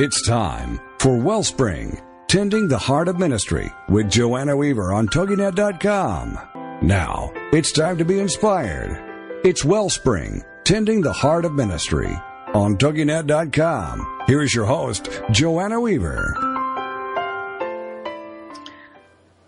It's time for Wellspring, Tending the Heart of Ministry with Joanna Weaver on toginet.com. Now, it's time to be inspired. It's Wellspring, Tending the Heart of Ministry on toginet.com. Here is your host, Joanna Weaver.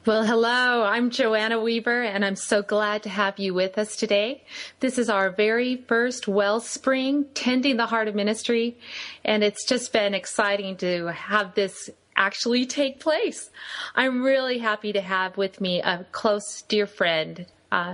Well, hello, I'm Joanna Weaver, and I'm so glad to have you with us today. This is our very first Wellspring, Tending the Heart of Ministry, and it's just been exciting to have this actually take place. I'm really happy to have with me a close, dear friend.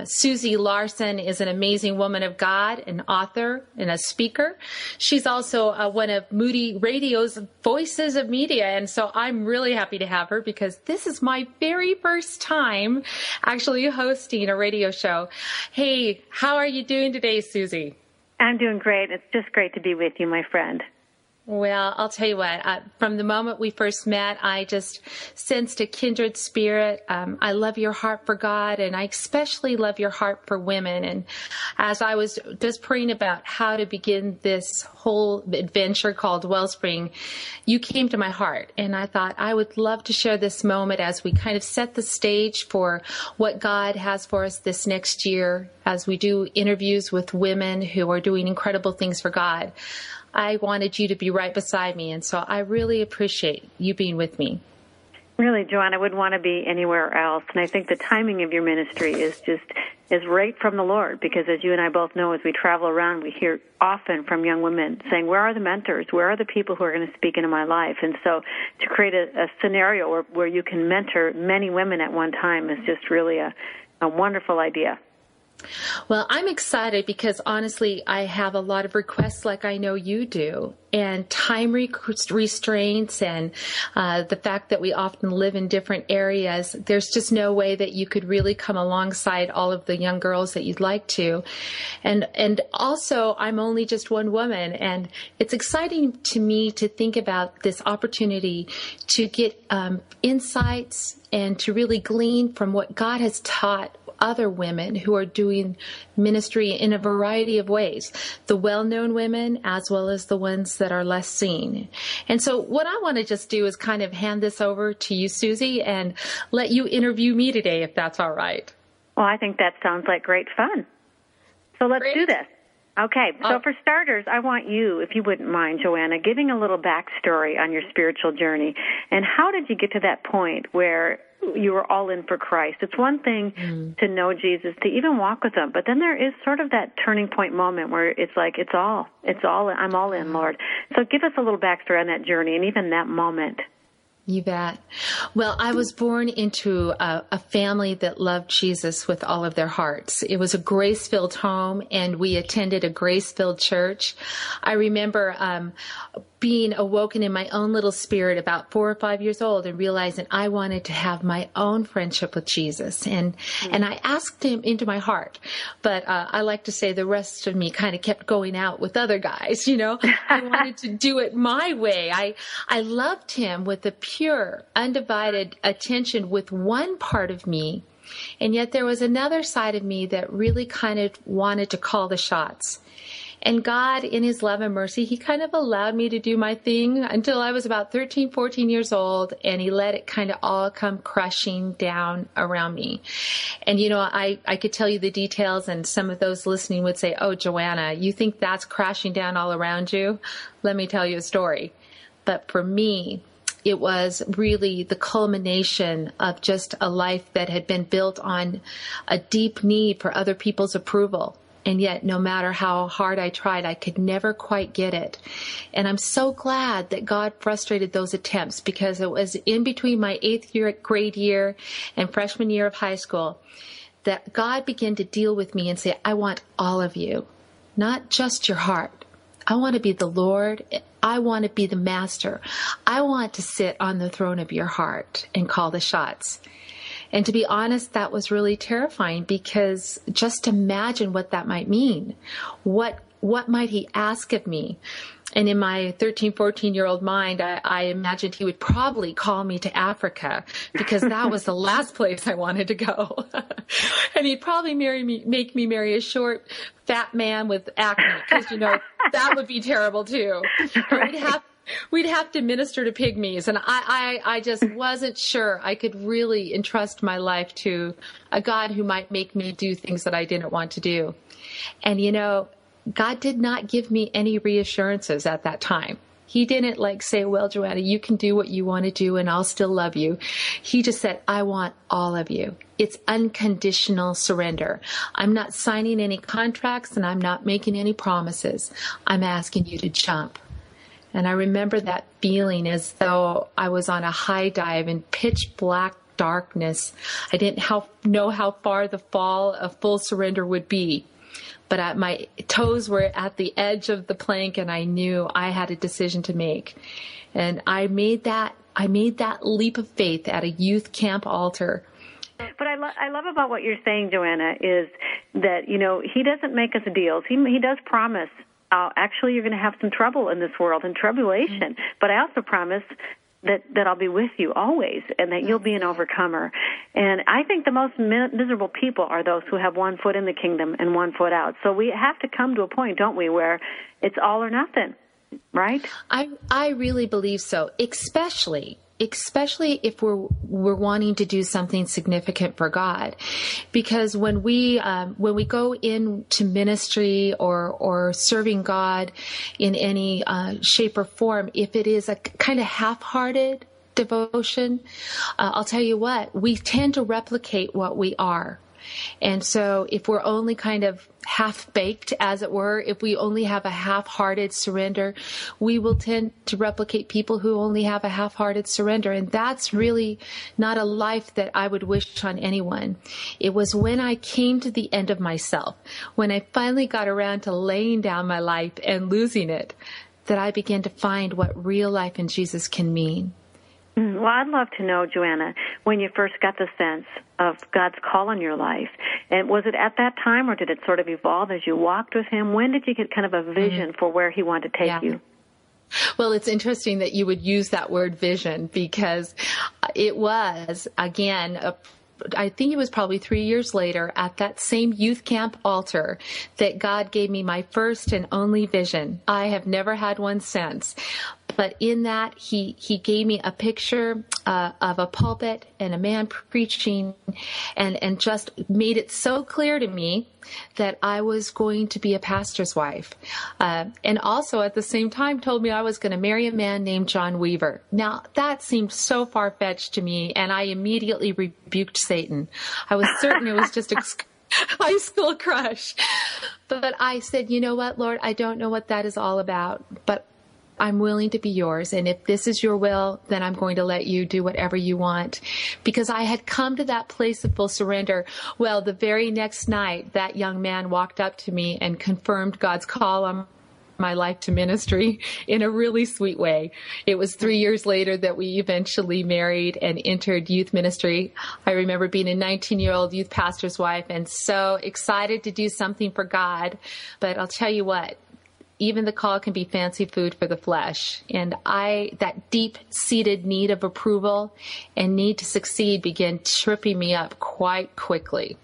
Susie Larson is an amazing woman of God, an author, and a speaker. She's also one of Moody Radio's voices of media, and so I'm really happy to have her because this is my very first time actually hosting a radio show. Hey, how are you doing today, Susie? I'm doing great. It's just great to be with you, my friend. Well, I'll tell you what, from the moment we first met, I just sensed a kindred spirit. I love your heart for God, and I especially love your heart for women. And as I was just praying about how to begin this whole adventure called Wellspring, you came to my heart, and I thought I would love to share this moment as we kind of set the stage for what God has for us this next year as we do interviews with women who are doing incredible things for God. I wanted you to be right beside me, and so I really appreciate you being with me. Really, Joanna, I wouldn't want to be anywhere else, and I think the timing of your ministry is right from the Lord, because as you and I both know, as we travel around, we hear often from young women saying, where are the mentors? Where are the people who are going to speak into my life? And so to create a scenario where you can mentor many women at one time is just really a wonderful idea. Well, I'm excited because, honestly, I have a lot of requests like I know you do, and time restraints and the fact that we often live in different areas. There's just no way that you could really come alongside all of the young girls that you'd like to. And also, I'm only just one woman, and it's exciting to me to think about this opportunity to get insights and to really glean from what God has taught other women who are doing ministry in a variety of ways, the well-known women as well as the ones that are less seen. And so what I want to just do is kind of hand this over to you, Susie, and let you interview me today, if that's all right. Well, I think that sounds like great fun. So let's do this. Okay, so for starters, I want you, if you wouldn't mind, Joanna, giving a little backstory on your spiritual journey. And how did you get to that point where you were all in for Christ? It's one thing to know Jesus, to even walk with him, but then there is sort of that turning point moment where it's like, it's all, I'm all in, Lord. So give us a little backstory on that journey and even that moment. You bet. Well, I was born into a family that loved Jesus with all of their hearts. It was a grace-filled home, and we attended a grace-filled church. I remember being awoken in my own little spirit about 4 or 5 years old and realizing I wanted to have my own friendship with Jesus. And I asked him into my heart, but I like to say the rest of me kind of kept going out with other guys, you know. I wanted to do it my way. I loved him with a pure, undivided attention with one part of me. And yet there was another side of me that really kind of wanted to call the shots. And God, in his love and mercy, he kind of allowed me to do my thing until I was about 13, 14 years old, and he let it kind of all come crushing down around me. And, you know, I could tell you the details, and some of those listening would say, oh, Joanna, you think that's crashing down all around you? Let me tell you a story. But for me, it was really the culmination of just a life that had been built on a deep need for other people's approval. And yet, no matter how hard I tried, I could never quite get it. And I'm so glad that God frustrated those attempts, because it was in between my 8th grade year and freshman year of high school that God began to deal with me and say, I want all of you, not just your heart. I want to be the Lord. I want to be the master. I want to sit on the throne of your heart and call the shots. And to be honest, that was really terrifying, because just imagine what that might mean. What might he ask of me? And in my 13, 14-year-old mind, I imagined he would probably call me to Africa, because that was the last place I wanted to go. And he'd probably make me marry a short, fat man with acne, because, you know, that would be terrible too. Right. we'd have to minister to pygmies. And I just wasn't sure I could really entrust my life to a God who might make me do things that I didn't want to do. And, you know, God did not give me any reassurances at that time. He didn't say, well, Joanna, you can do what you want to do and I'll still love you. He just said, I want all of you. It's unconditional surrender. I'm not signing any contracts and I'm not making any promises. I'm asking you to jump. And I remember that feeling as though I was on a high dive in pitch black darkness. I didn't know how far the fall of full surrender would be. But my toes were at the edge of the plank, and I knew I had a decision to make. And I made that leap of faith at a youth camp altar. What I love about what you're saying, Joanna, is that, you know, he doesn't make us deals. He does promise, actually, you're going to have some trouble in this world and tribulation. Mm-hmm. But I also promise that I'll be with you always and that you'll be an overcomer. And I think the most miserable people are those who have one foot in the kingdom and one foot out. So we have to come to a point, don't we, where it's all or nothing, right? I really believe so, especially if we're wanting to do something significant for God, because when we go into ministry or serving God in any shape or form, if it is a kind of half-hearted devotion, I'll tell you what, we tend to replicate what we are. And so if we're only kind of half-baked, as it were, if we only have a half-hearted surrender, we will tend to replicate people who only have a half-hearted surrender. And that's really not a life that I would wish on anyone. It was when I came to the end of myself, when I finally got around to laying down my life and losing it, that I began to find what real life in Jesus can mean. Well, I'd love to know, Joanna, when you first got the sense of God's call on your life. And was it at that time, or did it sort of evolve as you walked with him? When did you get kind of a vision for where he wanted to take you? Well, it's interesting that you would use that word vision, because it was, again, I think it was probably 3 years later at that same youth camp altar that God gave me my first and only vision. I have never had one since. But in that, he gave me a picture of a pulpit and a man preaching and just made it so clear to me that I was going to be a pastor's wife. And also at the same time told me I was going to marry a man named John Weaver. Now, that seemed so far-fetched to me, and I immediately rebuked Satan. I was certain it was just a high school crush. But I said, you know what, Lord, I don't know what that is all about, but I'm willing to be yours. And if this is your will, then I'm going to let you do whatever you want. Because I had come to that place of full surrender. Well, the very next night, that young man walked up to me and confirmed God's call on my life to ministry in a really sweet way. It was 3 years later that we eventually married and entered youth ministry. I remember being a 19-year-old youth pastor's wife and so excited to do something for God. But I'll tell you what, even the call can be fancy food for the flesh. And that deep-seated need of approval and need to succeed began tripping me up quite quickly.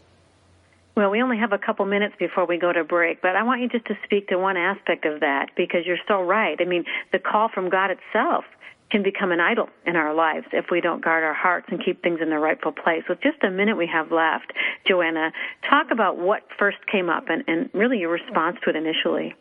Well, we only have a couple minutes before we go to break, but I want you just to speak to one aspect of that, because you're so right. I mean, the call from God itself can become an idol in our lives if we don't guard our hearts and keep things in their rightful place. With just a minute we have left, Joanna, talk about what first came up and really your response to it initially.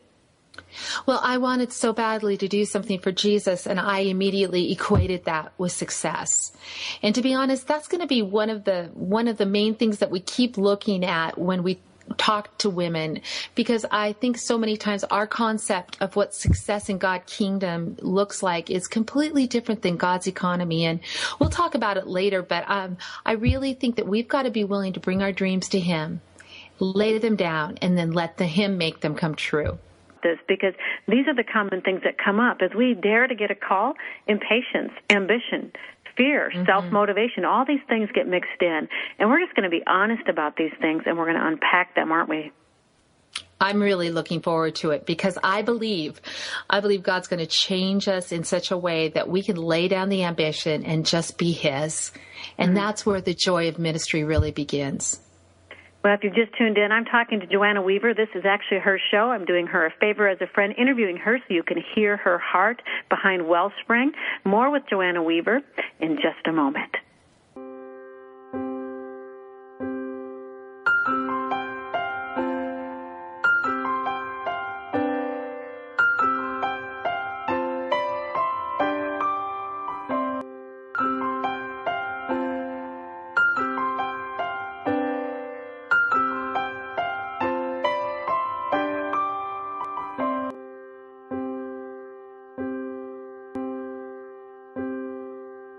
Well, I wanted so badly to do something for Jesus, and I immediately equated that with success. And to be honest, that's going to be one of the main things that we keep looking at when we talk to women, because I think so many times our concept of what success in God's kingdom looks like is completely different than God's economy. And we'll talk about it later, but I really think that we've got to be willing to bring our dreams to him, lay them down, and then let him make them come true. This, because these are the common things that come up as we dare to get a call: impatience, ambition, fear, self-motivation. All these things get mixed in, and we're just going to be honest about these things, and we're going to unpack them, aren't we? I'm really looking forward to it, because I believe God's going to change us in such a way that we can lay down the ambition and just be his. And that's where the joy of ministry really begins. Well, if you've just tuned in, I'm talking to Joanna Weaver. This is actually her show. I'm doing her a favor as a friend, interviewing her so you can hear her heart behind Wellspring. More with Joanna Weaver in just a moment.